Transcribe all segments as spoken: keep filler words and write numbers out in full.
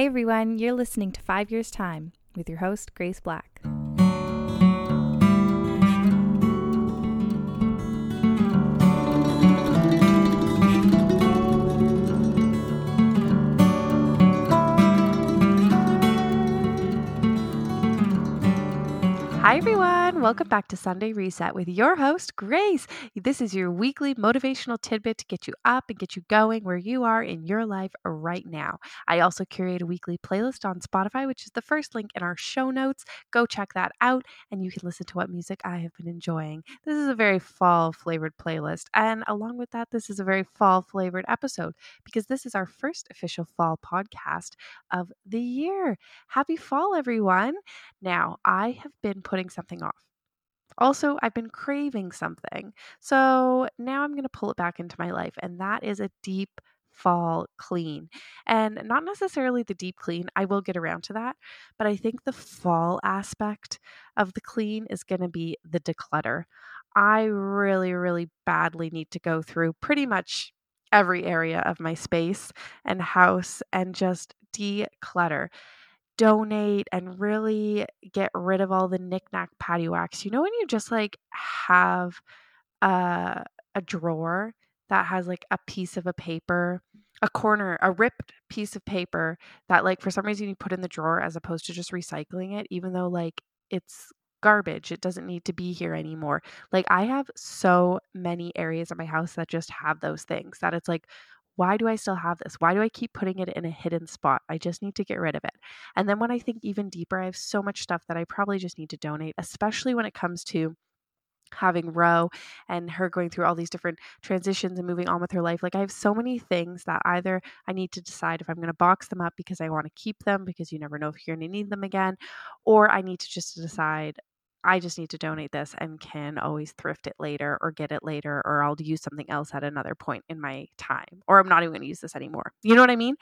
Hey everyone, you're listening to Five Years Time with your host, Grace Black. Hi everyone, welcome back to Sunday Reset with your host, Grace. This is your weekly motivational tidbit to get you up and get you going where you are in your life right now. I also curate a weekly playlist on Spotify, which is the first link in our show notes. Go check that out and you can listen to what music I have been enjoying. This is a very fall flavored playlist. And along with that, this is a very fall flavored episode because this is our first official fall podcast of the year. Happy fall, everyone. Now, I have been putting something off. Also, I've been craving something. So now I'm going to pull it back into my life, and that is a deep fall clean. And not necessarily the deep clean, I will get around to that, but I think the fall aspect of the clean is going to be the declutter. I really, really badly need to go through pretty much every area of my space and house and just declutter. Donate and really get rid of all the knickknack paddywhacks. You know when you just like have a, a drawer that has like a piece of a paper, a corner, a ripped piece of paper that like for some reason you put in the drawer as opposed to just recycling it, even though like it's garbage. It doesn't need to be here anymore. Like I have so many areas of my house that just have those things that it's like, why do I still have this? Why do I keep putting it in a hidden spot? I just need to get rid of it. And then when I think even deeper, I have so much stuff that I probably just need to donate, especially when it comes to having Ro and her going through all these different transitions and moving on with her life. Like I have so many things that either I need to decide if I'm going to box them up because I want to keep them because you never know if you're going to need them again, or I need to just decide I just need to donate this and can always thrift it later or get it later, or I'll use something else at another point in my time, or I'm not even going to use this anymore. You know what I mean?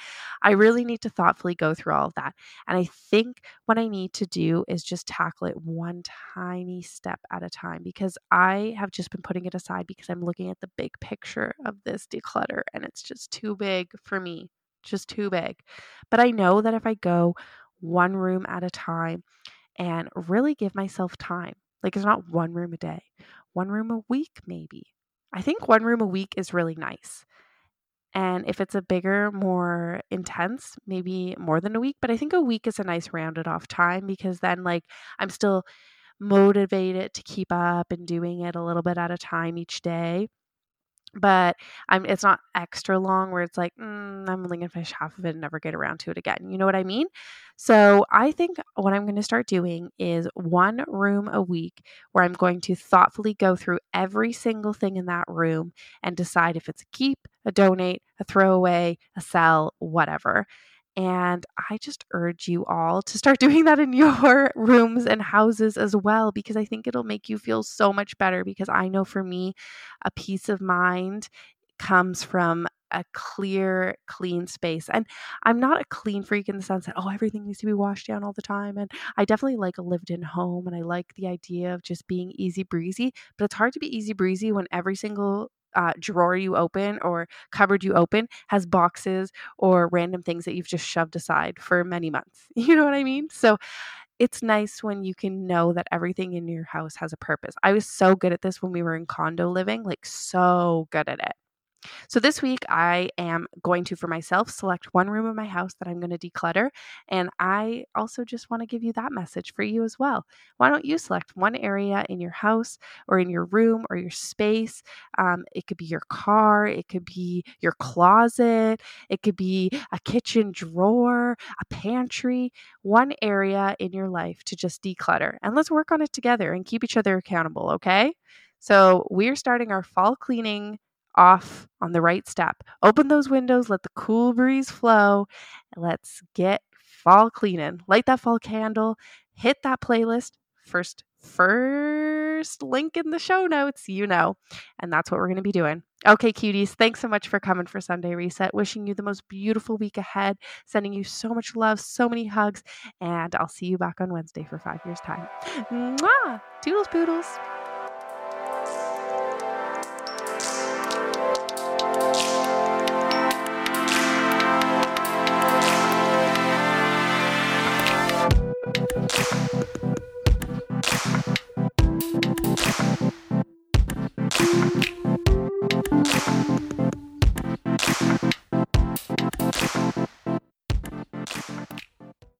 I really need to thoughtfully go through all of that. And I think what I need to do is just tackle it one tiny step at a time, because I have just been putting it aside because I'm looking at the big picture of this declutter and it's just too big for me, just too big. But I know that if I go one room at a time and really give myself time. Like it's not one room a day, one room a week maybe. I think one room a week is really nice. And if it's a bigger, more intense, maybe more than a week, but I think a week is a nice rounded off time because then like I'm still motivated to keep up and doing it a little bit at a time each day. But I'm, it's not extra long where it's like, mm, I'm only going to finish half of it and never get around to it again. You know what I mean? So I think what I'm going to start doing is one room a week where I'm going to thoughtfully go through every single thing in that room and decide if it's a keep, a donate, a throwaway, a sell, whatever. And I just urge you all to start doing that in your rooms and houses as well, because I think it'll make you feel so much better. Because I know for me, a peace of mind comes from a clear, clean space. And I'm not a clean freak in the sense that, oh, everything needs to be washed down all the time. And I definitely like a lived in home and I like the idea of just being easy breezy, but it's hard to be easy breezy when every single Uh, drawer you open or cupboard you open has boxes or random things that you've just shoved aside for many months. You know what I mean? So it's nice when you can know that everything in your house has a purpose. I was so good at this when we were in condo living, like so good at it. So this week I am going to, for myself, select one room of my house that I'm going to declutter. And I also just want to give you that message for you as well. Why don't you select one area in your house or in your room or your space? Um, it could be your car. It could be your closet. It could be a kitchen drawer, a pantry, one area in your life to just declutter. And let's work on it together and keep each other accountable. Okay. So we're starting our fall cleaning off on the right step. Open those windows, let the cool breeze flow. Let's get fall cleaning. Light that fall candle, hit that playlist. First, first link in the show notes, you know, and that's what we're going to be doing. Okay, cuties, thanks so much for coming for Sunday Reset. Wishing you the most beautiful week ahead, sending you so much love, so many hugs, and I'll see you back on Wednesday for Five Years Time. Mwah! Toodles poodles.